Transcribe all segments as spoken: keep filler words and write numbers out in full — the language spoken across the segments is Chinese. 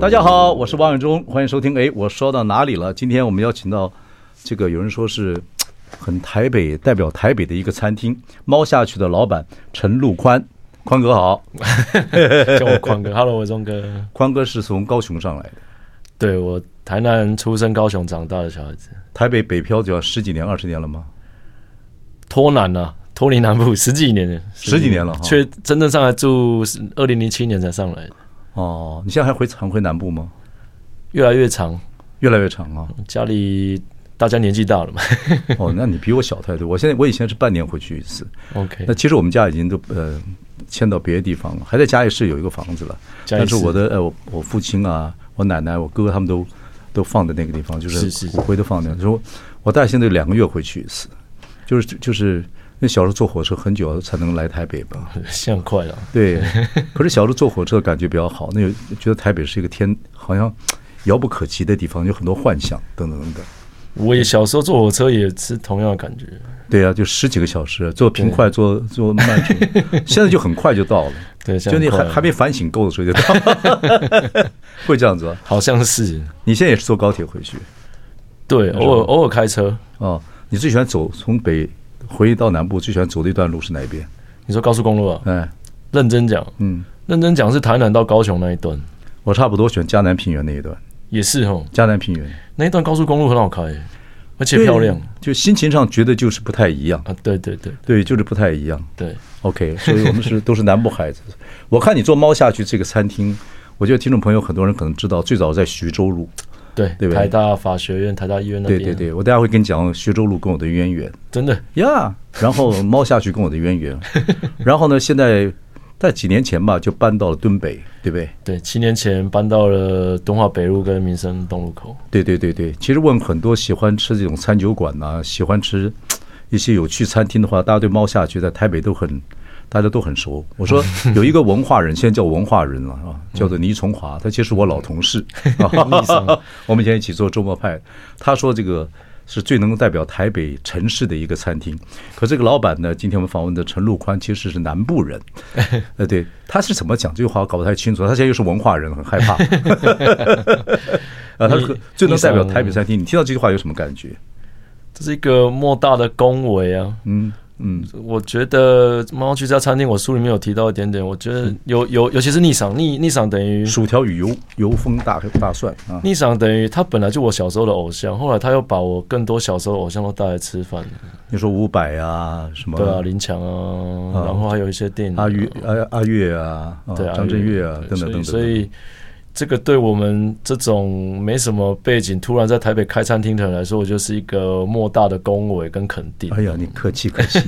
大家好，我是王永忠，欢迎收听。哎，我说到哪里了？今天我们邀请到这个有人说是很台北代表台北的一个餐厅猫下去的老板陈陆宽，宽哥好，叫我宽哥。Hello， 我忠哥。宽哥是从高雄上来的，对，我台南人出生，高雄长大的小孩子。台北北漂就要十几年、二十年了吗？脱南了，脱离南部十几年了，十几年了，却真正上来住二零零七年才上来的。哦，你现在还回常回南部吗？越来越长，越来越长啊！家里大家年纪大了嘛。哦，那你比我小太多。我现在我以前是半年回去一次。OK。那其实我们家已经都呃迁到别的地方了，还在嘉义市有一个房子了。但是我的呃我我父亲啊，我奶奶、我哥他们都都放在那个地方，就是骨灰都放在那。说我大概现在两个月回去一次，就是就是。那小时候坐火车很久才能来台北吧，像快了。对，可是小时候坐火车感觉比较好，那有觉得台北是一个天好像遥不可及的地方，有很多幻想等等等等。我也小时候坐火车也是同样的感觉。对啊，就十几个小时，坐平快，坐坐慢平，现在就很快就到了。对，就你还还没反省够的时候就到了，会这样子吧？好像是。你现在也是坐高铁回去？对，偶尔偶尔开车。哦，你最喜欢走从北？回到南部最喜欢走的一段路是哪一边？你说高速公路啊？哎，认真讲，嗯，认真讲是台南到高雄那一段。我差不多选嘉南平原那一段，也是哦。嘉南平原那一段高速公路很好开，而且漂亮，就心情上觉得就是不太一样啊。对对对，对，就是不太一样。对 ，OK， 所以我们是都是南部孩子。我看你做猫下去这个餐厅，我觉得听众朋友很多人可能知道，最早在徐州路。对，对对，台大法学院、台大医院那边。对对对，我大家会跟你讲徐州路跟我的渊源，真的呀。Yeah, 然后猫下去跟我的渊源，然后呢，现在在几年前吧，就搬到了敦北，对不对？对，七年前搬到了敦化北路跟民生东路口。对对对对，其实问很多喜欢吃这种餐酒馆啊，喜欢吃一些有趣餐厅的话，大家对猫下去在台北都很。大家都很熟。我说有一个文化人，现在叫文化人了啊，叫做倪崇华，他其实我老同事，我们以前一起做周末派。他说这个是最能代表台北城市的一个餐厅。可这个老板呢，今天我们访问的陈陆宽其实是南部人，呃，对，他是怎么讲这句话我搞不太清楚。他现在又是文化人，很害怕。啊，他说最能代表台北餐厅，你听到这句话有什么感觉？这是一个莫大的恭维啊，嗯。嗯，我觉得猫去这家餐厅，我书里面有提到一点点。我觉得有有，尤其是逆赏，逆逆赏等于薯条与油油封大大蒜啊。逆赏等于他本来就我小时候的偶像，后来他又把我更多小时候的偶像都带来吃饭。你说伍佰啊，什么对啊，林强啊，啊然后还有一些电影、啊、阿岳阿阿岳啊，对啊，张震岳啊，等等等等。所以这个对我们这种没什么背景，突然在台北开餐厅的人来说，我就是一个莫大的恭维跟肯定。哎呀，你客气客气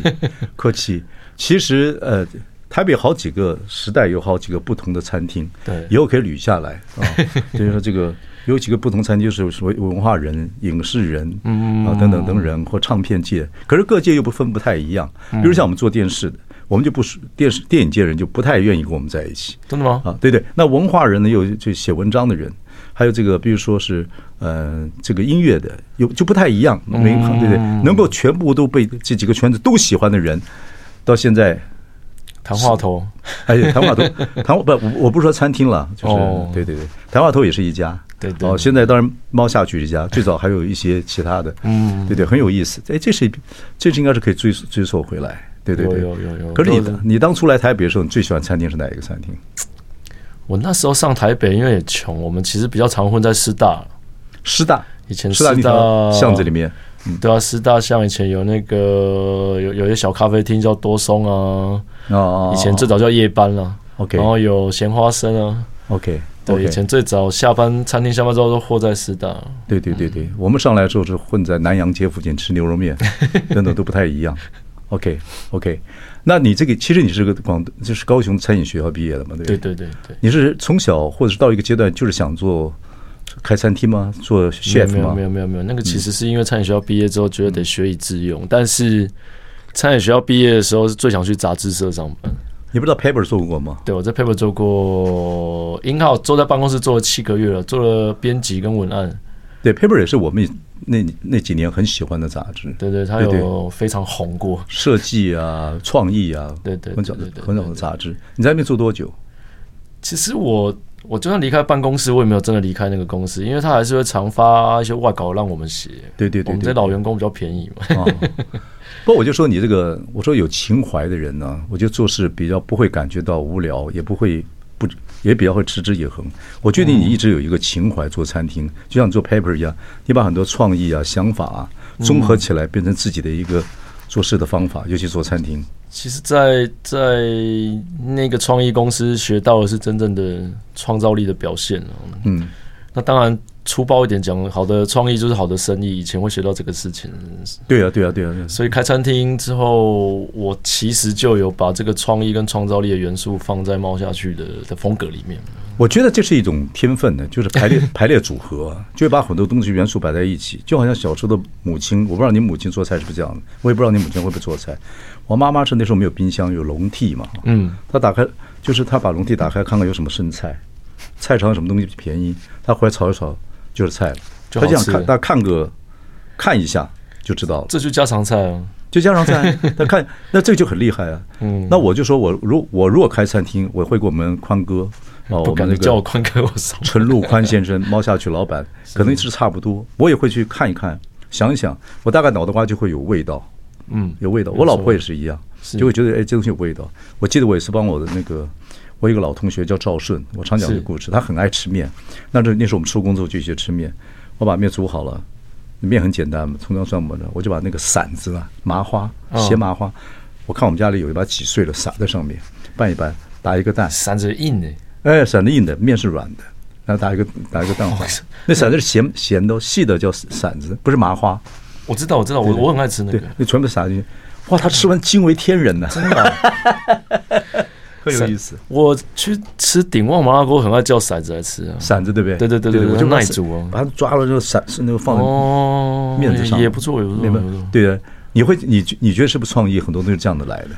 客气。其实呃，台北好几个时代有好几个不同的餐厅，对，以后可以捋下来啊。就是说这个有几个不同餐厅，就是所谓文化人、影视人啊等等等人或唱片界，可是各界又不分不太一样。比如像我们做电视的。我们就不电视电影界人就不太愿意跟我们在一起，真的吗？啊，对对。那文化人呢，有就写文章的人，还有这个，比如说是呃，这个音乐的，有就不太一样，每一行对对，能够全部都被这几个圈子都喜欢的人，到现在，谈话头，哎，谈话头，谈不，我不说餐厅了，就是对对对，谈话头也是一家，对对。哦，现在当然猫下去一家，最早还有一些其他的，嗯，对对，很有意思。哎，这是这是应该是可以追追溯回来。对对对，有有有。可是你你当初来台北的时候，你最喜欢餐厅是哪一个餐厅？我那时候上台北，因为也穷，我们其实比较常混在师大。师大以前师大巷子里面，嗯、对啊，师大巷以前有那个有有些小咖啡厅叫多松啊，哦、以前最早叫夜班啦、啊、，OK， 然后有咸花生啊 ，OK， 对，以前最早下班餐厅下班之后都混在师大。对对对对，嗯、我们上来的时候是混在南洋街附近吃牛肉面，等等都不太一样。OK，OK，、okay, okay. 那你这个其实你是个广就是高雄餐饮学校毕业的嘛，对不对？对对对对。你是从小或者是到一个阶段，就是想做开餐厅吗？做 chef 吗？没有没有没有，那个其实是因为餐饮学校毕业之后觉得得学以致用，嗯、但是餐饮学校毕业的时候是最想去杂志社上班。你不知道 Paper 做过吗？对，我在 Paper 做过 in house， 坐在办公室做了七个月了，做了编辑跟文案。对 ，Paper 也是我们那那几年很喜欢的杂志。对对，它有非常红过，设计啊、创意啊，对对，很早很早的杂志。你在那边做多久？其实我我就算离开办公室，我也没有真的离开那个公司，因为它还是会常发一些外稿让我们写。对对对，我们这老员工比较便宜嘛。哦、不过我就说你这个，我说有情怀的人呢、啊，我觉得做事比较不会感觉到无聊，也不会。不也比较会持之以恒。我觉得你一直有一个情怀做餐厅，就像做 paper 一样，你把很多创意啊、想法啊综合起来，变成自己的一个做事的方法，尤其做餐厅。其实在，在在那个创意公司学到的是真正的创造力的表现、啊、嗯，那当然粗暴一点讲，好的创意就是好的生意。以前会学到这个事情。对啊，对啊，对啊。所以开餐厅之后，我其实就有把这个创意跟创造力的元素放在猫下去 的, 的风格里面。我觉得这是一种天分的，就是排列排列组合、啊，就会把很多东西元素摆在一起。就好像小时候的母亲，我不知道你母亲做菜是不是这样的，我也不知道你母亲会不会做菜。我妈妈是那时候没有冰箱，有笼屉嘛，嗯，她打开就是她把笼屉打开，看看有什么剩菜。菜场有什么东西便宜，他回来炒一炒就是菜了。他这样看，他看个看一下就知道了。这就家常菜啊，就家常菜。他看，那这就很厉害啊。嗯，那我就说我如我如果开餐厅，我会给我们宽哥啊，我们那个叫我宽哥，我陈陆宽先生，猫下去老板，可能是差不多。我也会去看一看，想一想，我大概脑袋瓜就会有味道。嗯，有味道。我老婆也是一样，就会觉得哎，这东西有味道。我记得我也是帮我的那个。我有一个老同学叫赵顺，我常讲这个故事。他很爱吃面，那那时候我们出工作就去吃面。我把面煮好了，面很简单嘛，葱姜蒜末的，我就把那个馓子啊，麻花、斜麻花，我看我们家里有一把挤碎了撒在上面，拌一拌，打一个蛋。馓子硬的，哎，馓子硬的，面是软的，然后打一个打一个蛋黄。那馓子是咸咸的，细的叫馓子，不是麻花。我知道，我知道，我我很爱吃那个。你全部撒进去，哇，他吃完惊为天人呢、啊，真的、啊。有意思，我去吃鼎旺麻辣锅，很爱叫馓子来吃啊，馓子对不对？对对对对，我就耐煮哦，把它抓了就馓是那个放在面子上，也不错，也不错，对的。你会你你觉得是不是创意很多都是这样的来的？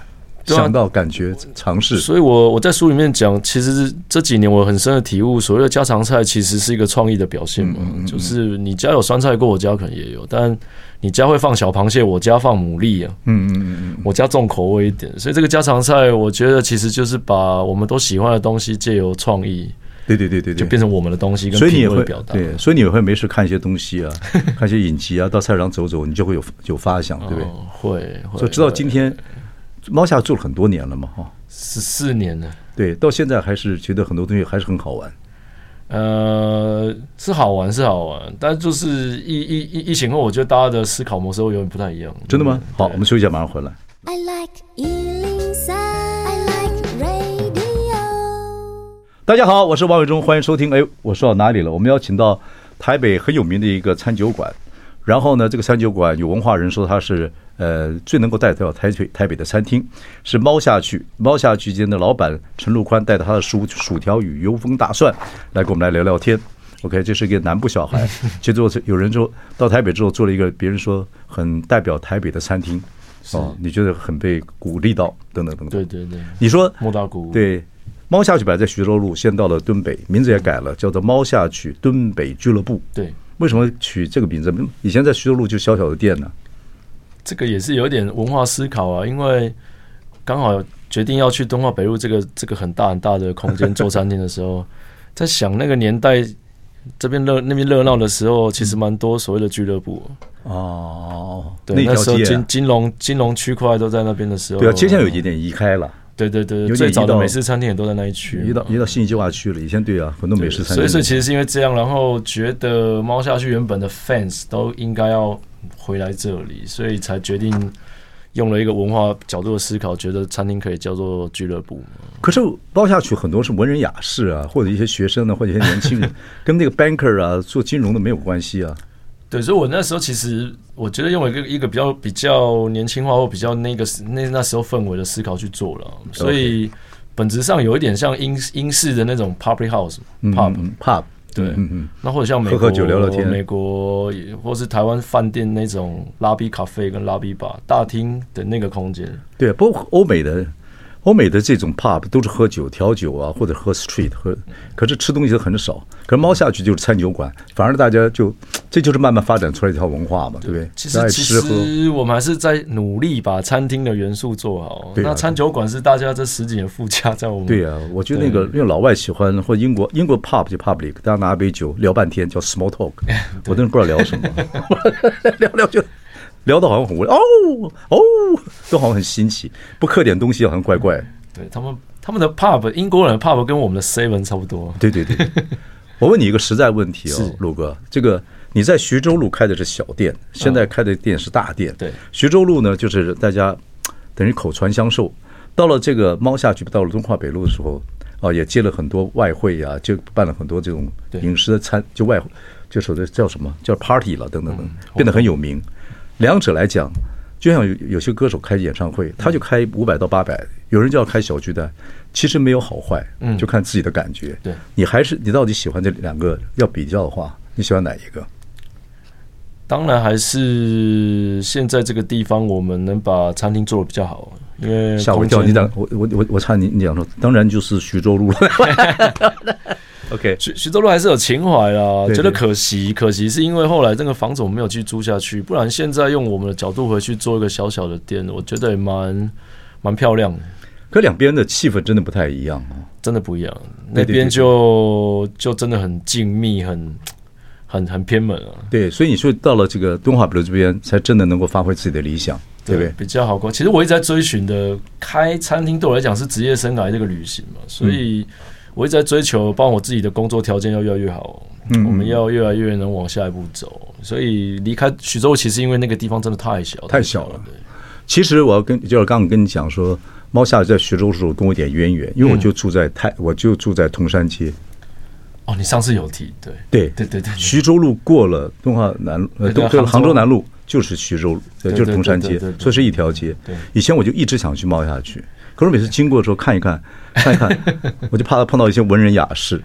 想到感觉尝试，所以我我在书里面讲，其实这几年我很深的体悟，所谓的家常菜其实是一个创意的表现嘛，就是你家有酸菜锅，我家可能也有，但你家会放小螃蟹，我家放牡蛎啊，嗯嗯嗯，我家重口味一点，所以这个家常菜，我觉得其实就是把我们都喜欢的东西借由创意。对对对对，就变成我们的东西跟品味的表达。对，所以你也会没事看一些东西啊，看一些影集啊，到菜市场走走，你就会有有发想，对不对？会会，就知道今天。猫下做了很多年了嘛，哈，十四年了。对，到现在还是觉得很多东西还是很好玩。呃，是好玩是好玩，但就是疫疫疫情后，我觉得大家的思考模式会有点不太一样。真的吗？好，我们休息一下，马上回来。I like one oh three, I like radio。大家好，我是王伟忠，欢迎收听。哎，我说到哪里了？我们邀请到台北很有名的一个餐酒馆。然后呢，这个餐酒馆有文化人说它是呃最能够代表台台北的餐厅，是猫下去猫下去间的老板陈陆宽带着他的薯薯条与油封大蒜来跟我们来聊聊天。OK， 这是一个南部小孩，其实有人说到台北之后做了一个别人说很代表台北的餐厅，哦，你觉得很被鼓励到等等等等。对对对，你说莫大鼓对。猫下去本来在徐州路，现在到了敦北，名字也改了，叫做猫下去敦北俱乐部。对，为什么取这个名字？以前在徐州路就小小的店呢、啊。这个也是有点文化思考啊，因为刚好决定要去敦化北路这个这个很大很大的空间做餐厅的时候，在想那个年代这边热那边热闹的时候，其实蛮多所谓的俱乐部、啊、哦。对，那时候金金融金融区块都在那边的时候，对啊，现在有一点移开了。对对对，最早的美食餐厅也都在那一区，移到移到新计划区了。以前对啊，很多美食餐厅。所以所以其实是因为这样，然后觉得猫下去原本的 fans 都应该要回来这里，所以才决定用了一个文化角度的思考，觉得餐厅可以叫做俱乐部。可是猫下去很多是文人雅士啊，或者一些学生啊，或者一些年轻人，跟那个 banker 啊做金融的没有关系啊。对，所以我那时候其实我觉得用一个一个比较比较年轻化或比较那个那那时候氛围的思考去做了，所以本质上有一点像英英式的那种 public house pub、嗯、pub 对，嗯嗯。那或者像美国喝喝酒聊聊天，美国或是台湾饭店那种拉比咖啡跟拉比吧大厅的那个空间。对，不过欧美的欧美的这种 pub 都是喝酒调酒啊，或者喝 street 喝，可是吃东西的很少。可是猫下去就是餐酒馆，反而大家就这就是慢慢发展出来一条文化嘛，对不对？其实其实我们还是在努力把餐厅的元素做好。对啊、那餐酒馆是大家这十几年附加在我们。对啊，我觉得那个因为老外喜欢或英国英国 pub 就 public， 大家拿杯酒聊半天叫 small talk， 我真的不知道聊什么，聊聊就。聊到好像很无聊，哦哦，都好像很新奇，不刻点东西好像怪怪。对他们，他们的 pub， 英国人的 pub 跟我们的 seven 差不多。对对对，我问你一个实在问题哦，陆哥，这个你在徐州路开的是小店，现在开的店是大店。对、嗯，徐州路呢，就是大家等于口传相授。到了这个猫下去，到了中华北路的时候，啊，也接了很多外汇啊，就办了很多这种饮食的餐，就外就说的叫什么叫 party 了，等等等，变得很有名。嗯，两者来讲，就像 有, 有些歌手开演唱会，他就开五百到八百，有人就要开小巨蛋，其实没有好坏，就看自己的感觉。嗯、对，你还是你到底喜欢这两个？要比较的话，你喜欢哪一个？当然还是现在这个地方，我们能把餐厅做得比较好。因为吓我一跳，你讲我我我我差你你讲说，当然就是徐州路了。OK， 徐徐州路还是有情怀啦，对对，觉得可惜，可惜是因为后来这个房子我们没有去租下去，不然现在用我们的角度回去做一个小小的店，我觉得也蛮蛮漂亮的。可两边的气氛真的不太一样、啊、真的不一样。那边就对对对对就真的很静谧，很很很偏门啊。对，所以你说到了这个敦化北路这边，才真的能够发挥自己的理想。对不对？比较好过。其实我一直在追寻的，开餐厅对我来讲是职业生涯这个旅行嘛，所以。嗯，我一直在追求，包括我自己的工作条件要越来越好，嗯嗯，我们要越来越能往下一步走。所以离开徐州，其实因为那个地方真的太小，太小了。其实我要跟就是刚刚跟你讲说，猫下在徐州的时候跟我有点渊源，因为我就住在太、嗯，我就住在铜山街。哦，你上次有提，对对对对对，徐州路过了敦化南路，呃，对，杭州南路就是徐州，就是铜山街，所以是一条街。以前我就一直想去猫下去。可是每次经过的时候看一看看一看，我就怕碰到一些文人雅士。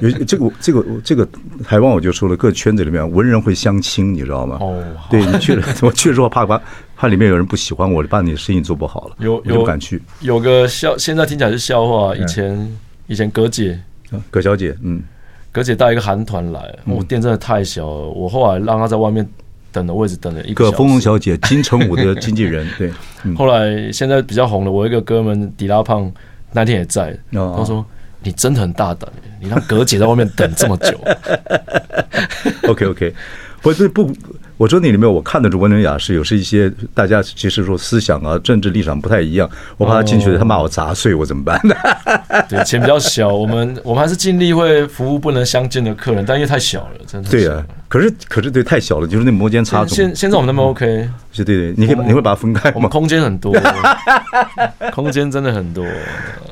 有这个这个这个台湾我就说了，各圈子里面文人会相亲，你知道吗？哦，对，你去了，我去的时候怕怕怕里面有人不喜欢我，把你的生意做不好了，有有我就不敢去。有个笑，现在听起来是笑话。以前、嗯、以前葛姐，葛小姐，嗯，葛姐带一个韩团来，我店真的太小了，我后来让她在外面。等了位置等了一个小时。葛丰荣小姐，金城武的经纪人，对、嗯。后来现在比较红的，我一个哥们迪拉胖那天也在，哦、他说：“你真的很大胆，你让葛姐在外面等这么久。”OK OK， 我这不，我说你里面我看的是文人雅士，有是一些大家其实说思想啊、政治立场不太一样，我怕他进去、哦、他骂我杂碎，我怎么办呢？对，钱比较小，我们我们还是尽力会服务不能相见的客人，但因为太小了，真的。对啊。可是可是对太小了，就是那摩肩擦踵。现现在我们那么 OK， 是、嗯、对对，你可以你会把它分开吗？我们空间很多，空间真的很多。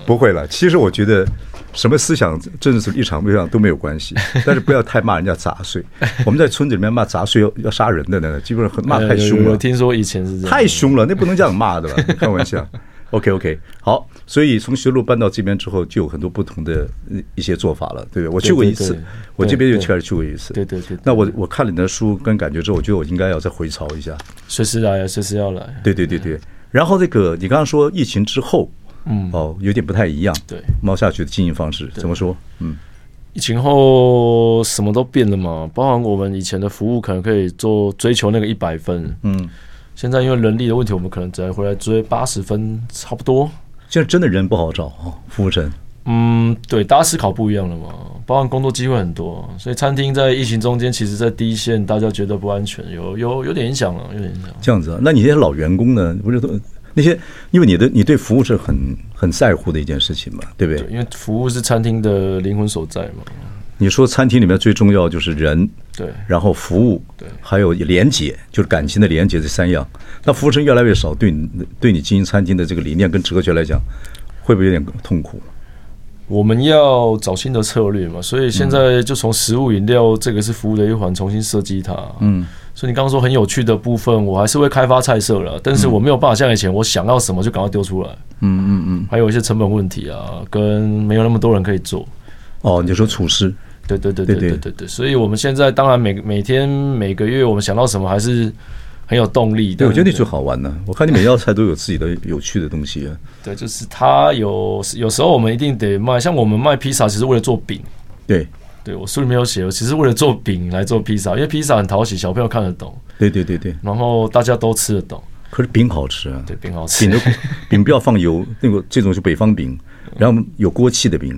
不会了，其实我觉得什么思想、政治立场不一样都没有关系，但是不要太骂人家杂碎。我们在村子里面骂杂碎要要杀人的呢，基本上很骂太凶了。我听说以前是这样，太凶了，那不能这样骂的了，开玩笑。OK OK， 好，所以从学路搬到这边之后，就有很多不同的一些做法了，对不对？我去过一次，对对对，我这边又去还是去过一次，对对 对, 对, 对。那我我看了你的书跟感觉之后，我觉得我应该要再回潮一下，随时来，随时要来。对对对对。然后这个你刚刚说疫情之后，嗯，哦，有点不太一样。对，猫下去的经营方式怎么说？嗯，疫情后什么都变了嘛，包含我们以前的服务可能可以做追求那个一百分，嗯。现在因为人力的问题，我们可能只能回来追八十分，差不多。现在真的人不好找啊，服务生。嗯，对，大家思考不一样了嘛，包含工作机会很多，所以餐厅在疫情中间，其实在第一线，大家觉得不安全，有有有点影响了，有点影响。这样子啊？那你那些老员工呢？不是都那些，因为你的你对服务是很很在乎的一件事情嘛，对不对？对，因为服务是餐厅的灵魂所在嘛。你说餐厅里面最重要就是人，对，然后服务，对，还有连结，就是感情的连结，这三样。那服务生越来越少，对你对你经营餐厅的这个理念跟哲学来讲，会不会有点痛苦？我们要找新的策略嘛，所以现在就从食物饮料这个是服务的一环，重新设计它。嗯，所以你刚刚说很有趣的部分，我还是会开发菜色了，但是我没有办法像以前，我想要什么就赶快丢出来。嗯嗯嗯，还有一些成本问题啊，跟没有那么多人可以做。哦，你说厨师。对对对对对对对，所以我们现在当然每每天每个月我们想到什么还是很有动力。对，我觉得你最好玩呢、啊。我看你每道菜都有自己的有趣的东西啊。对，就是它有有时候我们一定得卖，像我们卖披萨，其实为了做饼。对。对，我书里面有写，其实为了做饼来做披萨，因为披萨很讨喜，小朋友看得懂。对对对对。然后大家都吃得懂。可是饼好吃啊。对，饼好吃。饼, 饼不要放油，那个这种是北方饼，然后有锅气的饼，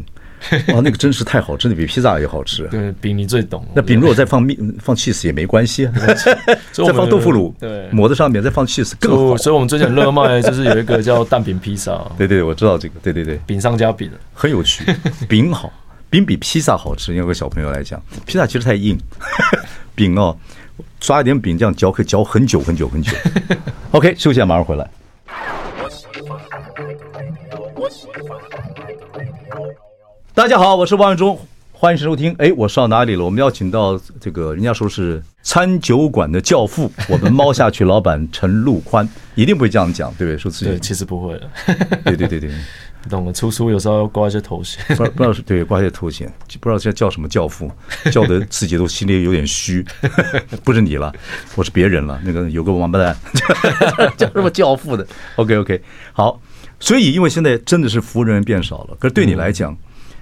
哇，那个真是太好吃了，比披萨也好吃、啊。对，饼你最懂。那饼如果再放面放 cheese 也没关系、啊，再放豆腐乳，抹在上面再放 cheese 更好。所以我们最近很热卖就是有一个叫蛋饼披萨。对对，我知道这个。对对对，饼上加饼，很有趣。饼好。饼比披萨好吃，因为对小朋友来讲，披萨其实太硬。饼哦，抓一点饼这样嚼可以嚼很久很久很久。OK， 休息一下，马上回来。大家好，我是王永忠，欢迎收听。哎，我上哪里了？我们要请到这个，人家说是餐酒馆的教父，我们猫下去老板陈陆宽，一定不会这样讲，对不对？说自己对，其实不会了。对对对对。懂了，出书有时候要挂一些头衔，不知道是对挂一些头衔，不知道现在叫什么教父，叫的自己都心里有点虚。不是你了，我是别人了。那个有个王八蛋叫什么教父的。OK OK， 好。所以因为现在真的是服务人员变少了，可是对你来讲，嗯、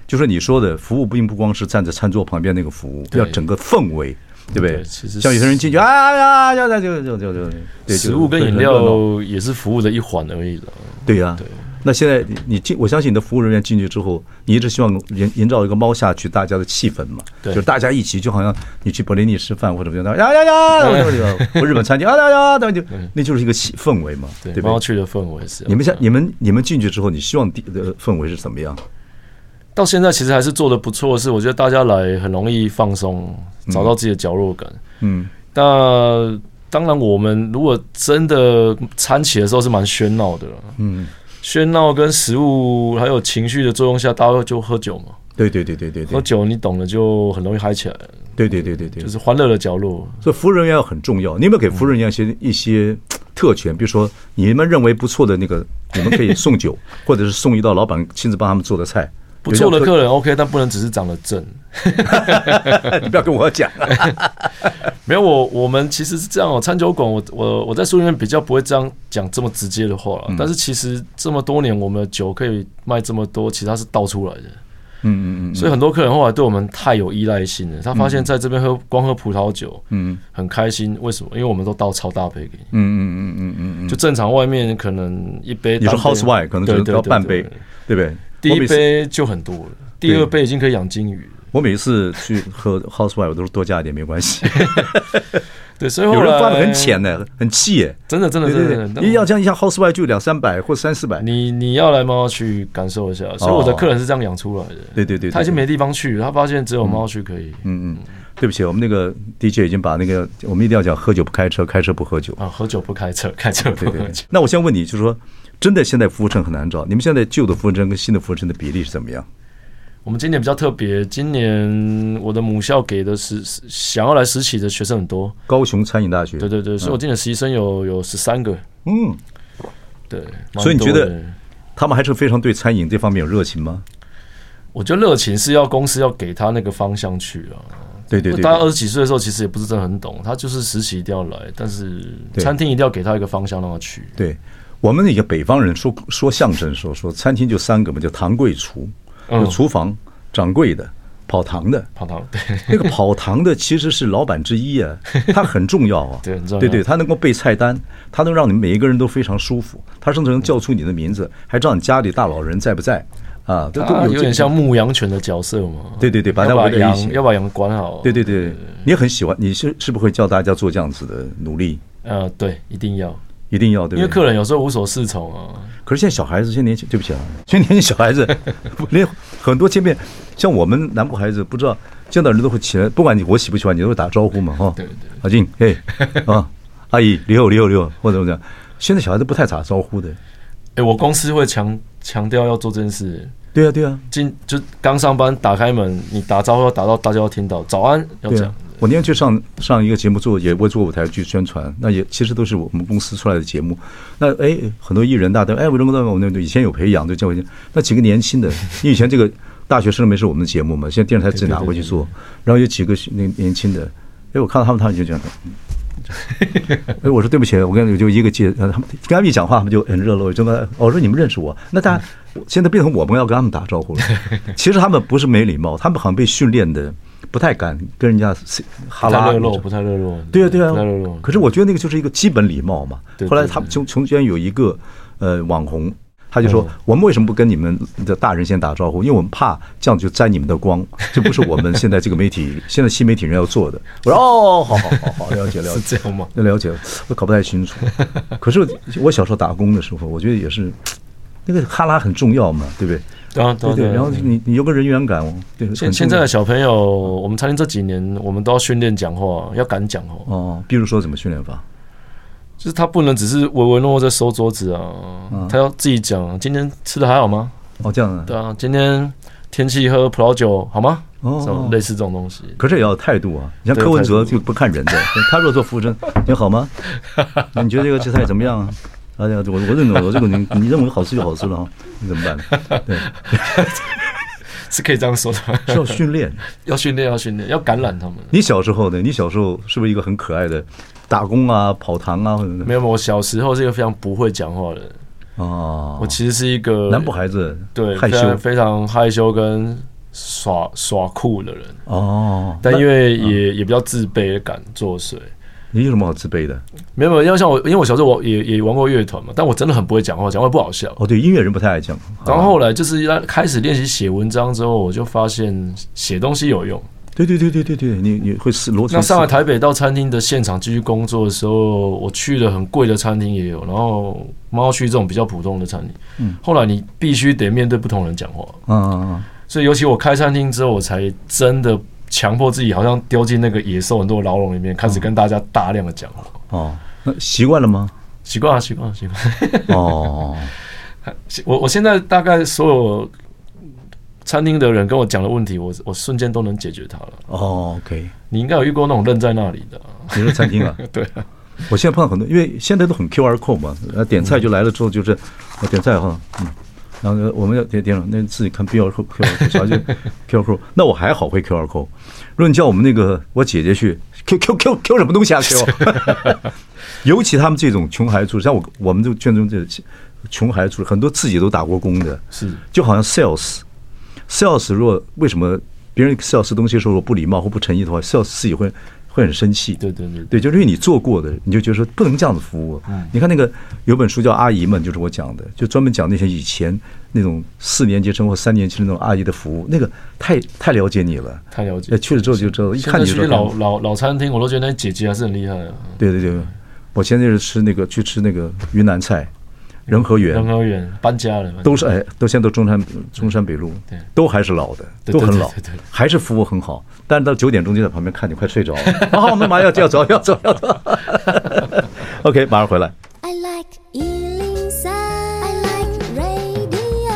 就是你说的服务并不光是站在餐桌旁边那个服务，要整个氛围。对不对？像有些人进去啊呀呀呀，就就就就，对，食物跟饮料也是服务的一环而已了。对呀、啊，那现在你进，我相信你的服务人员进去之后，你一直希望营营造一个猫下去大家的气氛嘛，就是大家一起，就好像你去伯林尼吃饭或者什么样，呀呀呀，或日本餐厅啊呀呀，那就那就是一个气氛围嘛，对猫去的氛围是。你们像你们你们进去之后，你希望的氛围是怎么样？到现在其实还是做的不错，是我觉得大家来很容易放松，找到自己的角落感。嗯，那当然我们如果真的餐起的时候是蛮喧闹的了。嗯，喧闹跟食物还有情绪的作用下，大家就喝酒嘛。对对对对对，喝酒你懂了就很容易嗨起来。对对对对对，就是欢乐的角落。所以服务人员很重要，你有没有给服务人员一些一些特权？比如说你们认为不错的那个，你们可以送酒，或者是送一道老板亲自帮他们做的菜。不错的客人 OK， 但不能只是长得正。你不要跟我讲、啊。没有，我我们其实是这样哦。餐酒馆，我我我在书里面比较不会这样讲这么直接的话、嗯、但是其实这么多年，我们的酒可以卖这么多，其实它是倒出来的。嗯嗯嗯。所以很多客人后来对我们太有依赖性了，他发现在这边喝光喝葡萄酒，嗯，很开心。为什么？因为我们都倒超大杯给你。嗯嗯嗯嗯嗯。就正常外面可能一杯，你说 house wine 可能就要半杯，对不对？第一杯就很多了，第二杯已经可以养金鱼。我每次去喝 house wine， 我都是多加一点没关系。对，所以有人翻的很浅呢、欸，很气哎、欸，真的真的真的。你要这样一下 house wine 就两三百或三四百。你你要来猫去感受一下，所以我的客人是这样养出来的。对对对，他已经没地方去，他发现只有猫去可以。嗯嗯。对不起，我们那个 D J 已经把那个，我们一定要讲喝酒不开车，开车不喝酒啊，喝酒不开车，开车不喝酒。对对对，那我先问你，就是说。真的现在服务生很难找，你们现在旧的服务生跟新的服务生的比例是怎么样？我们今年比较特别，今年我的母校给的是想要来实习的学生很多，高雄餐饮大学。对对对，所以我今年实习生有有十三个。嗯，对。所以你觉得他们还是非常对餐饮这方面有热情吗？我觉得热情是要公司要给他那个方向去了、啊。对对对，大家二十几岁的时候，其实也不是真的很懂，他就是实习一定要来，但是餐厅一定要给他一个方向让他去。对。我们那个北方人说说相声的时候说，餐厅就三个嘛，叫堂柜厨，有厨房、掌柜的、跑堂的。跑堂，对，那个跑堂的其实是老板之一啊，他很重要啊，对对对，他能够背菜单，他能让你们每一个人都非常舒服，他甚至能叫出你的名字，还知道你家里大老人在不在啊，都有有点像牧羊犬的角色嘛。对对对，把它围在一起，要把羊管好。对对对，你很喜欢，你是是不是会叫大家做这样子的努力？呃，对，一定要。一定要，对不对？因为客人有时候无所适从啊。可是现在小孩子，现在年轻，对不起啊，现在年轻小孩子，连很多见面，像我们南部孩子，不知道见到人都会起来，不管你我喜不喜欢，你都会打招呼嘛，哈、哦。对对。阿静，嘿，啊，阿姨，你好，你好，你好，或者怎么样？现在小孩子不太打招呼的。哎，我公司会强强调要做这件事。对啊，对啊。进就刚上班，打开门，你打招呼要打到大家要听到，早安要讲。我那天去上上一个节目做，也会做舞台剧宣传，那也其实都是我们公司出来的节目。那哎，很多艺人大家哎，我认为我们以前有培养，就叫我那几个年轻的，因为以前这个大学生没是我们的节目嘛，现在电视台自己拿回去做，对对对对对，然后有几个那年轻的，哎，我看到他们，他们就这样的，哎，我说对不起，我跟我就一个接，他们跟他们一讲话，他们就很热络，就问，我说你们认识我？那大家现在变成我们要跟他们打招呼了。其实他们不是没礼貌，他们好像被训练的不太敢跟人家哈拉，不太热络，不太热络。对啊对啊，可是我觉得那个就是一个基本礼貌嘛。后来他们从从前有一个呃网红。他就说：“我们为什么不跟你们的大人先打招呼？因为我们怕这样就沾你们的光，这不是我们现在这个媒体，现在新媒体人要做的。”我说：“哦，好好好好，了解了解。”是这样吗？了解，我搞不太清楚。可是我小时候打工的时候，我觉得也是，那个哈拉很重要嘛，对不对？啊，对对。然后你你有个人缘感哦。对。现现在的小朋友，我们餐厅这几年，我们都要训练讲话，要敢讲话。哦，比如说怎么训练法？就是他不能只是唯唯诺诺在收桌子啊，嗯、他要自己讲。今天吃的还好吗？哦，这样的。对啊，今天天气喝葡萄酒好吗？哦，类似这种东西。可是也要有态度啊。你像柯文哲就不看人的，他若做服务生，你好吗？那你觉得这个这菜怎么样啊？啊，我我认为我这个你你认为好吃就好吃了，你怎么办？对。是可以这样说的，是要训练，要训练，要训练，要感染他们。你小时候呢？你小时候是不是一个很可爱的打工啊、跑堂啊？没有，我小时候是一个非常不会讲话的人哦。我其实是一个南部孩子，对，害羞，非常害羞跟耍耍酷的人哦。但因为也、嗯、也比较自卑的感作祟。你有什么好自卑的？没有，因为像我，因为我小时候我也也玩过乐团嘛，但我真的很不会讲话，讲话不好笑。哦，对，音乐人不太爱讲。然后后来就是开始练习写文章之后，我就发现写东西有用。对对对对对对，你你会是逻辑。那上来台北到餐厅的现场继续工作的时候，我去了很贵的餐厅也有，然后猫去这种比较普通的餐厅。嗯。后来你必须得面对不同人讲话。嗯嗯嗯。所以尤其我开餐厅之后，我才真的。强迫自己好像丢进那个野兽很多牢笼里面，开始跟大家大量的讲话。哦，那习惯了吗？习惯了，习惯了，习惯。哦，我我现在大概所有餐厅的人跟我讲的问题，我我瞬间都能解决它了。哦 ，OK， 你应该有遇过那种愣在那里的、啊。你说餐厅啊？对啊。我现在碰到很多，因为现在都很 Q R code 嘛，点菜就来了之后就是、嗯、点菜哈，嗯。然后我们要点点了，那自己看 Q R code， 啥就 Q R code。那我还好会 Q R code。如果你叫我们那个我姐姐去 Q Q Q Q 什么东西啊 Q， 尤其他们这种穷孩子，像我我们这卷宗这穷孩子，很多自己都打过工的，是就好像 sales sales 若为什么别人 sales 东西的时候不礼貌或不诚意的话 ，sales 自己会会很生气。对对对，对，就是因为你做过的，你就觉得说不能这样子服务。你看那个有本书叫《阿姨们》，就是我讲的，就专门讲那些以前那种四年级生或三年级生那种阿姨的服务，那个太太了解你了，太了解。去了之后就知道，一看你去老老老餐厅，我都觉得那姐姐还是很厉害的。对对对，我前阵子吃那个去吃那个云南菜，仁和园，仁和园搬家了，都是哎，都现在都中山中山北路，都还是老的，都很老，还是服务很好。但是到九点钟就在旁边看你快睡着了，好、啊，我们马上要要走要走要走。OK， 马上回来。I like one oh three, I like radio。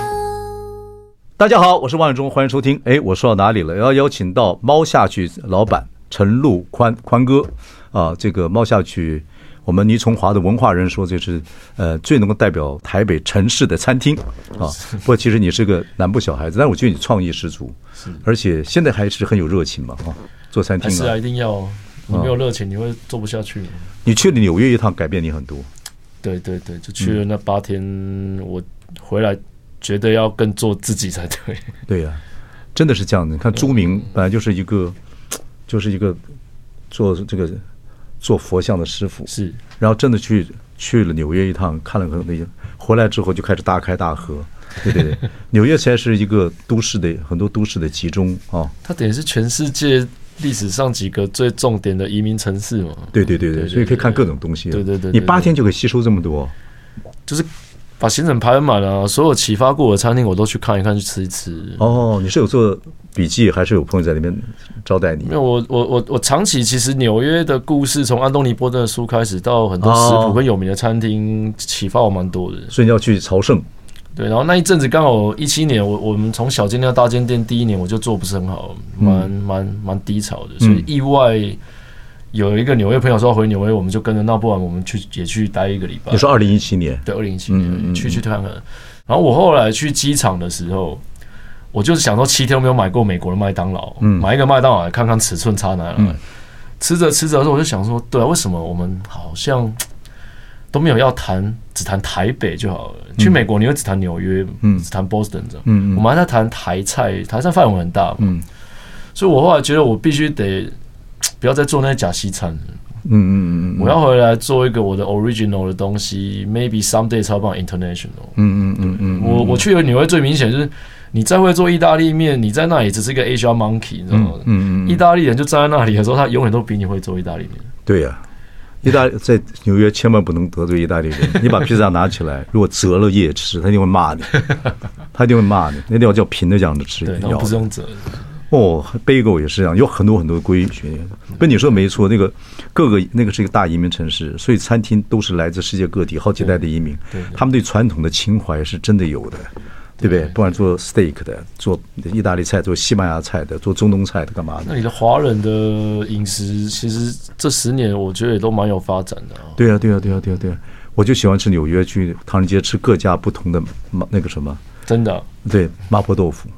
大家好，我是王永忠，欢迎收听。哎，我说到哪里了？要邀请到猫下去老板陈陆宽宽哥啊，这个猫下去。我们倪崇华的文化人说，这是呃最能够代表台北城市的餐厅啊。不过其实你是个南部小孩子，但我觉得你创意十足，而且现在还是很有热情嘛啊，做餐厅啊。是啊，一定要，你没有热情你会做不下去。你去了纽约一趟，改变你很多。对对对，就去了那八天，我回来觉得要更做自己才对。对呀，真的是这样的。你看朱明本来就是一个，就是一个做这个。做佛像的师傅是，然后真的去去了纽约一趟，看了很多，回来之后就开始大开大喝。对对对，纽约才是一个都市的很多都市的集中啊。它等于是全世界历史上几个最重点的移民城市嘛。对对对对，所以可以看各种东西。对对对，你八天就可以吸收这么多，就是把行程排满了，所有启发过我的餐厅我都去看一看，去吃一吃。哦，你是有做笔记还是有朋友在里面招待你？没有，我我我我长期其实纽约的故事，从安东尼波顿的书开始，到很多食谱跟有名的餐厅，启发我蛮多的。所以你要去朝圣。对，然后那一阵子刚好一七年，我我们从小间店到大间店，第一年我就做不是很好，蛮蛮蛮低潮的，所以意外有一个纽约朋友说要回纽约，我们就跟着，那不然我们去也去待一个礼拜。你说二零一七年？对，二零一七年去去看看。然后我后来去机场的时候。我就是想说七天没有买过美国的麦当劳，嗯、买一个麦当劳来看看尺寸差哪来。嗯、吃着吃着的时候，我就想说，对啊，为什么我们好像都没有要谈，只谈台北就好了？嗯、去美国你会只谈纽约，嗯、只谈 Boston 这样。嗯嗯、我们还在谈台菜，台菜范围很大嘛。嗯、所以我后来觉得我必须得不要再做那些假西餐。嗯嗯嗯，我要回来做一个我的 original 的东西 ，maybe someday 超棒 international。嗯嗯嗯嗯，我我去了纽约最明显就是，你再会做意大利面，你在那里只是一个 Asia monkey， 你知道吗？嗯嗯，意大利人就站在那里的时候，他永远都比你会做意大利面。对呀、啊，意大利在纽约千万不能得罪意大利人，你把披萨拿起来，如果折了也吃，他一定会骂你，他一定会骂你。那地方叫平的这样子吃，对，然后不是用折。哦，贝果也是这样，有很多很多规矩。不，你说没错，那个各个那个是一个大移民城市，所以餐厅都是来自世界各地好几代的移民，他们对传统的情怀是真的有的，对不对？不管做 steak 的，做意大利菜，做西班牙菜的，做中东菜的，干嘛的？那你的华人的饮食，其实这十年我觉得也都蛮有发展的、啊。对啊，对啊，对啊，对啊，对啊！我就喜欢吃纽约，去唐人街吃各家不同的那个什么。真的、啊、对麻婆豆腐，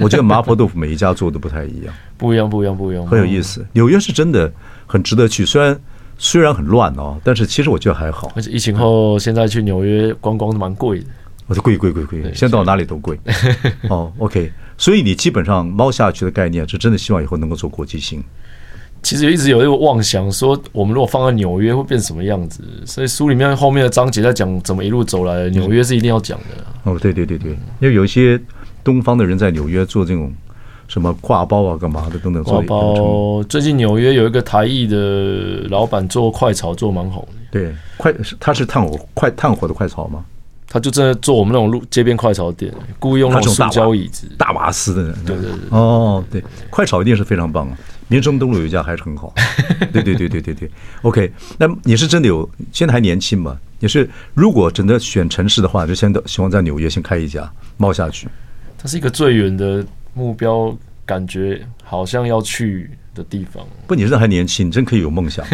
我觉得麻婆豆腐每一家做的不太一样，不一样，不一样，不一样，很有意思。纽约是真的很值得去，虽然虽然很乱哦，但是其实我觉得还好。而且疫情后，现在去纽约观光蛮贵的，我说贵贵贵贵，现在到哪里都贵。哦 ，OK， 所以你基本上猫下去的概念是真的希望以后能够做国际性。其实一直有一个妄想，说我们如果放在纽约会变什么样子，所以书里面后面的章节在讲怎么一路走来，纽约是一定要讲的、啊。哦，对对对对，因为有一些东方的人在纽约做这种什么挂包啊、干嘛的等等。挂包，最近纽约有一个台裔的老板做快炒，做蛮好的。对，快，他是炭火快炭火的快炒吗？他就真的做我们那种路街边快炒店，故意用那种塑胶椅子、大瓦斯的。对对对。哦，对，快炒一定是非常棒啊。民生东路有一家还是很好，对对对对对对 ，OK。那你是真的有，现在还年轻嘛？也是，如果真的选城市的话，就先到希望在纽约先开一家，冒下去。它是一个最远的目标，感觉好像要去的地方。不，你真还年轻，你真可以有梦想。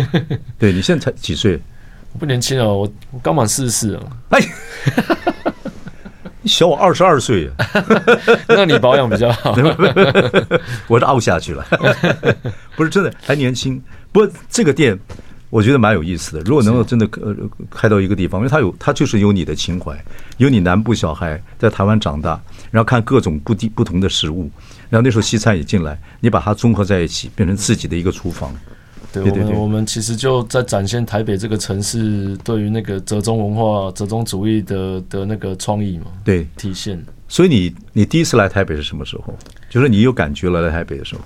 对，你现在才几岁？我不年轻了，我刚满四十四了。哎。小我二十二岁，那你保养比较好。我是凹下去了，不是真的还年轻。不过这个店我觉得蛮有意思的，如果能够真的开到一个地方，因为它有，它就是有你的情怀，有你南部小孩在台湾长大，然后看各种不不同的食物，然后那时候西餐也进来，你把它综合在一起，变成自己的一个厨房。对，我们我们其实就在展现台北这个城市对于那个折中文化、折中主义的的那个创意嘛，对，体现。所以你你第一次来台北是什么时候？就是你有感觉了来台北的时候？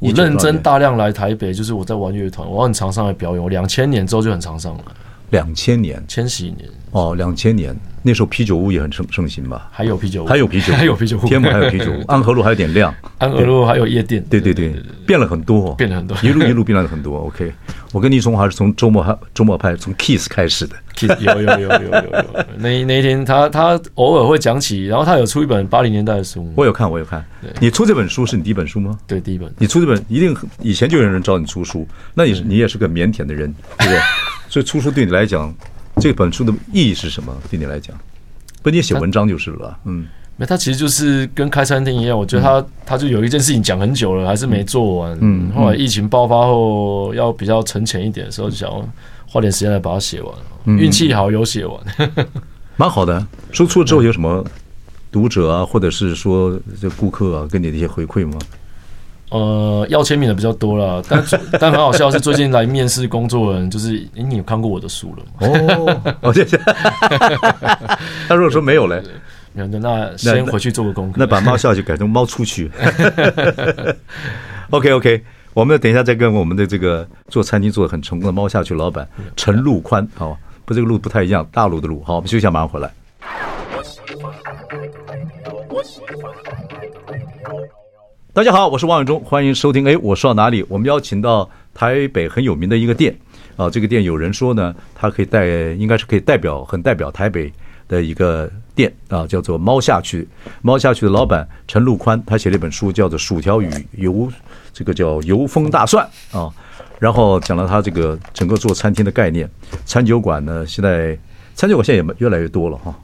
我认真大量来台北，就是我在玩乐团，我很常上来表演。我两千年之后就很常上来。两千年，千禧年哦，两千年那时候啤酒屋也很盛盛行吧？还有啤酒屋，还有啤酒屋，还有啤酒屋，天母还有啤酒屋，安和路还有点亮，安和路还有夜店，对对 对, 对，变了很多，变了很多，一路一路变了很多。OK， 我跟倪崇华是从周末周末派从 Kiss 开始的 ，Kiss 有有有有有 有, 有，那那一天他他偶尔会讲起，然后他有出一本八零年代的书，我有看我有看，你出这本书是你第一本书吗？对，第一本，你出这本一定以前就有人找你出书，那你你也是个腼腆的人，对不对？所以出书对你来讲，这本书的意义是什么？对你来讲，不，你也写文章就是了。嗯，没，它其实就是跟开餐厅一样，我觉得它、嗯、它就有一件事情讲很久了，还是没做完。嗯，嗯，后来疫情爆发后，要比较沉潜一点的时候，就想花点时间来把它写完。运气好，有写完，蛮好的。书出了之后有什么读者啊，或者是说这顾客啊，跟你的一些回馈吗？呃，要签名的比较多啦，但但很好笑是最近来面试工作的人，就是、欸、你有看过我的书了吗？哦，我谢谢。他如果说没有嘞，那先回去做个功课，那把猫下去改成猫出去。OK OK， 我们等一下再跟我们的这个做餐厅做的很成功的猫下去老板陈陆宽，好、哦，不，这个路不太一样，大陆的路。好，我们休息一下，马上回来。大家好，我是王永忠，欢迎收听。哎，我说到哪里？我们邀请到台北很有名的一个店啊，这个店有人说呢，它可以代，应该是可以代表，很代表台北的一个店啊，叫做猫下去。猫下去的老板陈陆宽，他写了一本书，叫做《薯条与油》，这个叫油封大蒜啊。然后讲了他这个整个做餐厅的概念。餐酒馆呢，现在餐酒馆现在也越来越多了哈，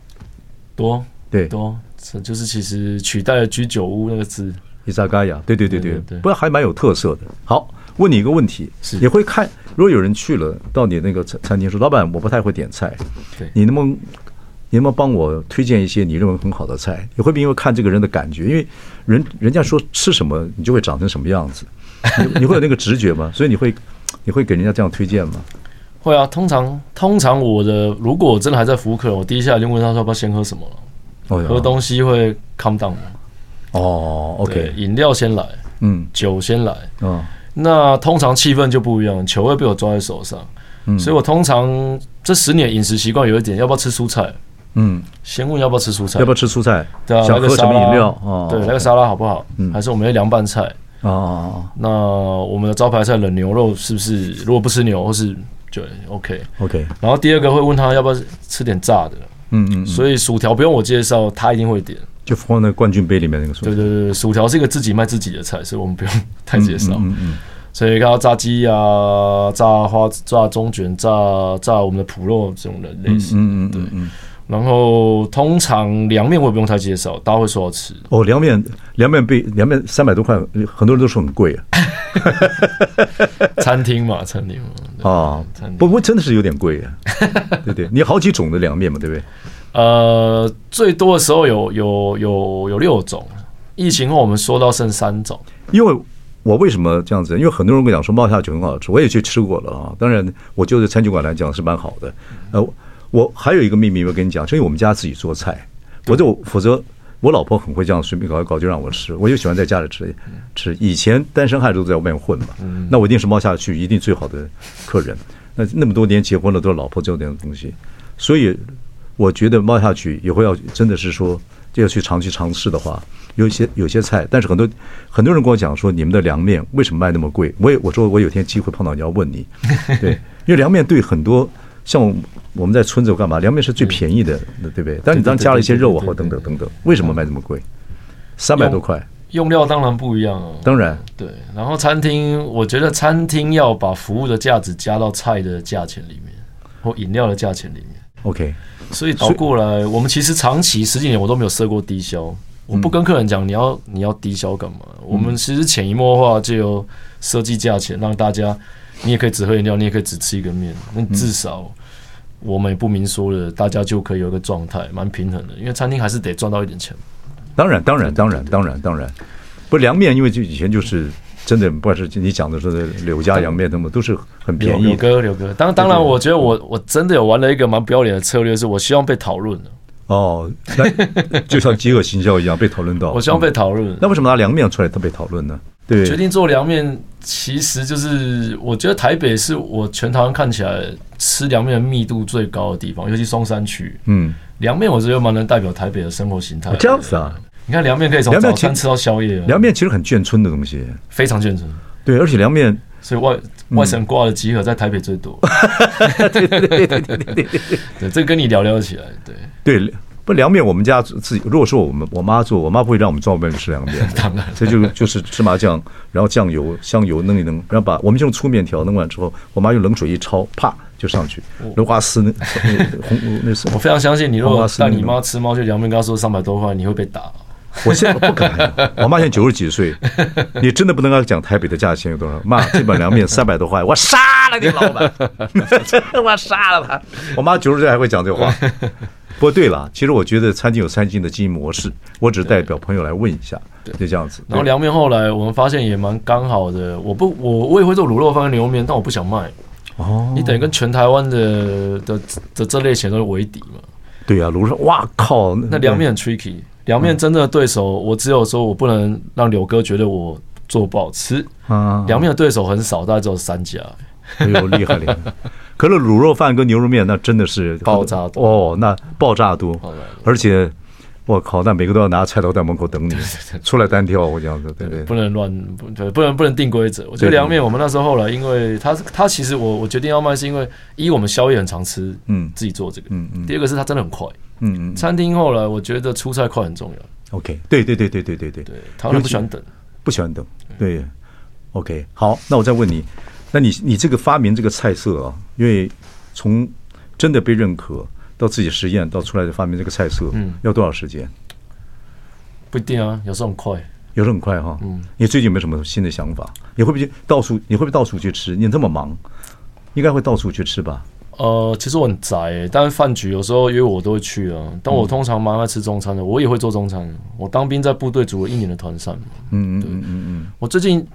多对多。就是其实取代了居酒屋那个字。伊萨嘎雅，对对对 对, 对, 对，不过还蛮有特色的。好，问你一个问题，也会看，如果有人去了到你那个餐厅说，老板我不太会点菜，你能不能你能不能帮我推荐一些你认为很好的菜？你会不会因为看这个人的感觉，因为人人家说吃什么，你就会长成什么样子，你, 你会有那个直觉吗？所以你会你会给人家这样推荐吗？会啊，通常通常我的，如果我真的还在服务客人，我第一下就问他说要不要先喝什么了。喝东西会 calm down 哦 ，OK， 饮料先来，嗯，酒先来，嗯，那通常气氛就不一样，球会被我抓在手上，嗯，所以我通常这十年饮食习惯有一点，要不要吃蔬菜？嗯，先问要不要吃蔬菜，要不要吃蔬菜？对啊，想喝什么饮料？哦，对，那个沙拉好不好？嗯，还是我们要凉拌菜？哦，那我们的招牌菜冷牛肉是不是？如果不吃牛，或是就 OK OK。然后第二个会问他要不要吃点炸的。嗯, 嗯, 嗯，所以薯条不用我介绍，他一定会点，就放在冠军杯里面那个薯条。对对对，薯条是一个自己卖自己的菜，所以我们不用太介绍。嗯嗯嗯嗯，所以看到炸鸡啊、炸花、炸中卷、炸炸我们的脯肉这种的类型。嗯嗯 嗯, 嗯, 嗯, 嗯，对。然后通常凉面我也不用太介绍，大家会说要吃。哦，凉面，凉面被凉面三百多块，很多人都说很贵啊。餐厅嘛，餐厅嘛。哦，不过真的是有点贵啊。对对，你有好几种的凉面嘛，对不对？呃，最多的时候有有有有六种，疫情后我们说到剩三种。因为我为什么这样子？因为很多人跟我讲说冒下酒很好吃，我也去吃过了啊。当然，我就在餐酒馆来讲是蛮好的。呃。我还有一个秘密，我跟你讲，是因为我们家自己做菜，我就否则我老婆很会这样随便搞一搞就让我吃，我就喜欢在家里吃吃。以前单身汉都在外面混嘛，那我一定是冒下去，一定最好的客人。那那么多年结婚了，都是老婆做点东西，所以我觉得冒下去以后要真的是说要去常去尝试的话，有些有些菜，但是很多很多人跟我讲说你们的凉面为什么卖那么贵？我也我说我有天机会碰到你要问你，对，因为凉面对很多。像我们在村子干嘛？凉面是最便宜的，对不对？但你当加了一些肉啊，或等等等等，为什么卖这么贵？三百多块，用料当然不一样哦。当然，对。然后餐厅，我觉得餐厅要把服务的价值加到菜的价钱里面，或饮料的价钱里面。OK。所以倒过来，我们其实长期十几年我都没有设过低消。我不跟客人讲你要你要低消干嘛？我们其实潜移默化就有设计价钱，让大家。你也可以只喝饮料，你也可以只吃一个面。那至少我们也不明说了，大家就可以有一个状态，蛮平衡的。因为餐厅还是得赚到一点钱。当然，当然，当然，当然，当然。不，凉面因为就以前就是真的，不管是你讲的说的柳家凉面，那么都是很便宜。柳哥，柳哥，当当然，我觉得我我真的有玩了一个蛮不要脸的策略，是我希望被讨论的。哦，那就像饥饿行销一样被讨论到。我希望被讨论。嗯、那为什么拿凉面出来特别讨论呢？对，决定做凉面，其实就是我觉得台北是我全台湾看起来吃凉面的密度最高的地方，尤其松山区。嗯，凉面我觉得蛮能代表台北的生活形态。这样子啊，你看凉面可以从早餐吃到宵夜。凉面其实很眷村的东西，非常眷村。对，而且凉面，所以外外省挂的集合在台北最多。对对对对对对对，这跟你聊聊起来，对对。不，凉面我们家自己，如果说我们我妈做，我妈不会让我们专门吃凉面，当然，这就就是芝麻酱，然后酱油、香油弄一弄，然后把我们就用粗面条弄完之后，我妈用冷水一焯，啪就上去，罗瓜丝那红那什么。我非常相信你，如果带你妈吃猫去凉面，跟她说三百多块，你会被打。我现在不敢，我妈现在九十几岁，你真的不能跟她讲台北的价钱有多少。妈，这碗凉面三百多块，我杀了你老板，我杀了他。我妈九十岁还会讲这话。不对了，其实我觉得餐厅有餐厅的经营模式，我只是代表朋友来问一下，就这样子。然后凉面后来我们发现也蛮刚好的，我不我我也会做卤肉饭跟牛肉面，但我不想卖。哦，你等于跟全台湾的的的这类型都是为敌嘛？对啊，卤肉，哇靠，那凉面很 tricky， 凉面真正的对手，我只有说我不能让柳哥觉得我做不好吃。啊，凉面的对手很少，大概只有三家。哎呦，厉害厉害！可是卤肉饭跟牛肉面那真的是爆炸多哦，那爆炸多，而且我靠，那每个都要拿菜刀在门口等你，出来单挑，我这样子，对不 对, 对？不能乱，不能不能定规则。我觉得凉面我们那时候后来，因为它它其实我我决定要卖，是因为一我们宵夜很常吃，嗯，自己做这个，嗯嗯，第二个是它真的很快，嗯嗯，餐厅后来我觉得出菜快很重要。OK， 对对对对对对对对，他们不喜欢等，不喜欢等，对。OK， 好，那我再问你。那你你这个发明这个菜色啊，因为从真的被认可到自己实验到出来的发明这个菜色，嗯，要多少时间？不一定啊，有时候很快，有时候很快哈。嗯，你最近有没有什么新的想法？你会不会到处？你会不会到处去吃？你这么忙，应该会到处去吃吧？呃，其实我很宅、欸，但是饭局有时候因为我都会去啊。但我通常蛮爱吃中餐的，我也会做中餐。我当兵在部队组了一年的团膳嘛。嗯嗯嗯嗯嗯。我最近，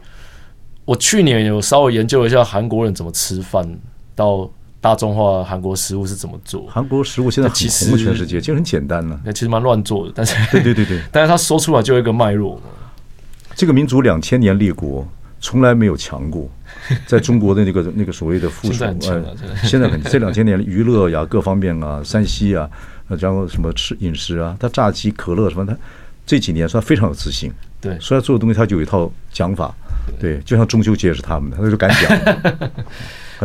我去年有稍微研究一下韩国人怎么吃饭，到大众化韩国食物是怎么做。韩国食物现在其实全世界就很简单了、啊，其实蛮乱做的。但是对对对对，但是他说出来就有一个脉络。这个民族两千年立国，从来没有强过。在中国的那个那个所谓的附属，现在很这两千年娱乐呀、各方面啊、山西啊，然后什么吃饮食啊，他炸鸡、可乐什么，他这几年算非常有自信。对，所以他做的东西他就有一套讲法。对，就像中秋节是他们的，他就敢讲。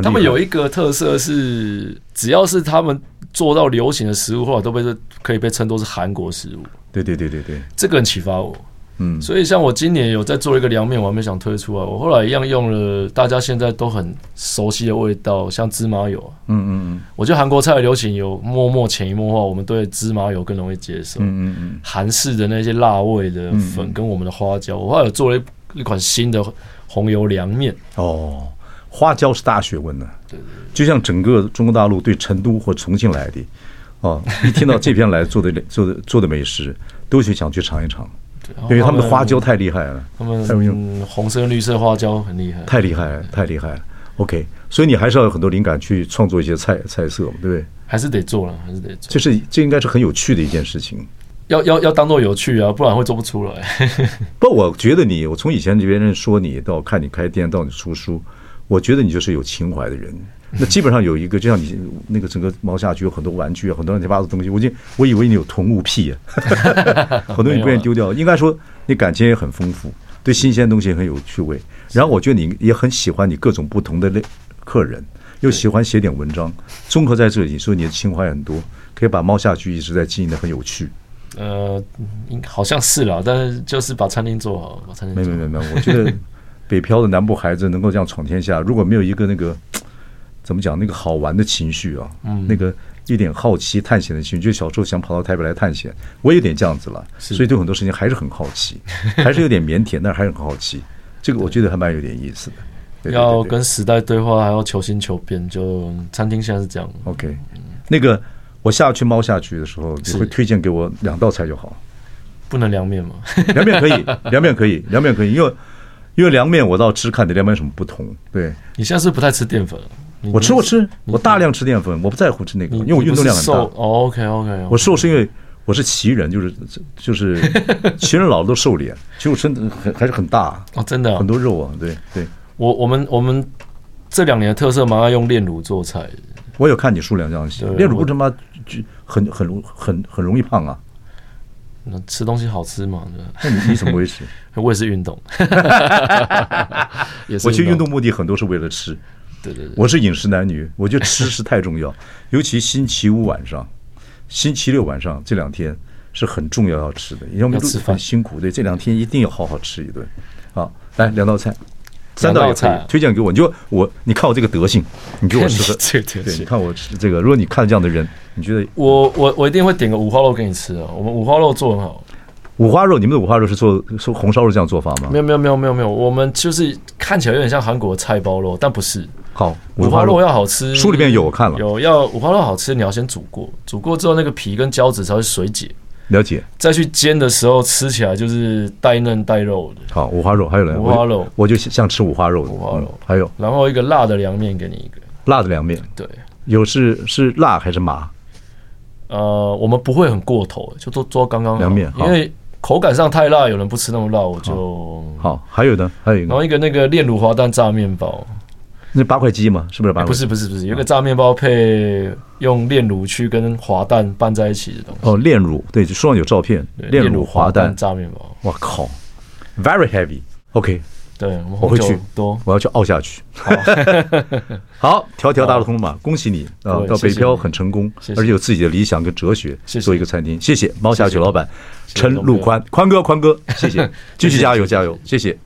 他们有一个特色是，只要是他们做到流行的食物，后来都被可以被称作是韩国食物。对对对对对，这个很启发我。嗯，所以像我今年有在做一个凉面，我还没想推出来。我后来一样用了大家现在都很熟悉的味道，像芝麻油、啊。嗯嗯嗯，我觉得韩国菜的流行有默默潜移默化，我们对芝麻油更容易接受。嗯嗯嗯，韩式的那些辣味的粉跟我们的花椒，我后来有做了一款新的红油凉面。哦，花椒是大学问呢、啊。对对，就像整个中国大陆对成都或重庆来的，哦，一听到这边来做的做的做的美食，都去想去尝一尝。因为他们的花椒太厉害了，他们、嗯、红色、绿色花椒很厉害，太厉害了，太厉害了。OK， 所以你还是要有很多灵感去创作一些菜菜色，对不对？还是得做了，还是得做。就是这应该是很有趣的一件事情，要要要当做有趣啊，不然会做不出来。不，我觉得你，我从以前别人说你到看你开店到你出书，我觉得你就是有情怀的人。那基本上有一个，就像你那个整个毛下局有很多玩具啊，很多乱七八糟的东西，我就我以为你有囤物癖、啊，很多东西不愿意丢掉。应该说你感情也很丰富，对新鲜东西很有趣味。然后我觉得你也很喜欢你各种不同的类客人，又喜欢写点文章，综合在这里，所以你的情怀很多，可以把猫下局一直在经营的很有趣。呃，好像是啦，但是就是把餐厅做好，把餐厅做好。没没没没，我觉得北漂的南部孩子能够这样闯天下，如果没有一个那个。怎么讲？那个好玩的情绪啊，嗯、那个一点好奇、探险的情绪。就小时候想跑到台北来探险，我有点这样子了，所以对很多事情还是很好奇，还是有点腼腆，但还是很好奇。这个我觉得还蛮有点意思的。对对对对，要跟时代对话，还要求新求变。就餐厅现在是这样。OK， 那个我下去猫下去的时候，你会推荐给我两道菜就好。不能凉面吗？凉面可以，凉面可以，凉面可以，因为因为凉面我倒吃看你凉面有什么不同。对，你现在是不太吃淀粉了。我吃我吃，我大量吃淀粉，我不在乎吃那个，因为我运动量很大。哦 ，OK OK， 我瘦是因为我是奇人，就是就是奇人老了都瘦脸，其实我身很还是很大哦，真的很多肉啊，对对。我我们我们这两年的特色蛮爱用炼乳做菜。我有看你数量这样写，炼乳不他妈很很容很很容易胖啊。那吃东西好吃嘛？那你你怎么维持？我也是运动，我去运动目的很多是为了吃。对对对，我是饮食男女，我觉得吃是太重要，尤其星期五晚上、星期六晚上这两天是很重要要吃的，因为我们都很辛苦，对，这两天一定要好好吃一顿。好，来两道菜，三道也可以，推荐给我。你就我，你看我这个德性，你给我吃对对对，你看我吃这个。如果你看这样的人，你觉得我我我一定会点个五花肉给你吃啊！我们五花肉做很好。五花肉，你们的五花肉是做是红烧肉这样做法吗？没有没有没有没有没有，我们就是看起来有点像韩国菜包肉，但不是。好，五花肉要好吃，书里面有我看了，有要五花肉好吃，你要先煮过，煮过之后那个皮跟胶质才会水解，了解。再去煎的时候吃起来就是带嫩带肉的。好，五花肉还有呢，五花肉我 就, 我就像吃五花肉的，五花肉、嗯、还有，然后一个辣的凉面给你一个，辣的凉面，对，有是是辣还是麻？呃，我们不会很过头，就做做刚刚好凉面，因为。口感上太辣，有人不吃那么辣，我就 好, 好。还有呢，还有一个，然后一个那个炼乳滑蛋炸面包，那八块鸡嘛，是不是八块？不是不是不是，有一个炸面包配用炼乳去跟滑蛋拌在一起的东西。哦，炼乳，对，书上有照片，炼乳滑蛋炸面包。哇靠 ，very heavy。OK， 对，我会去多，我要去傲下去。好，条条大路通嘛，恭喜你啊，到北漂很成功，而且有自己的理想跟哲学，做一个餐厅。谢谢猫下去老板。陈陆宽，宽哥，宽哥，谢谢，继续加油，加油，谢谢。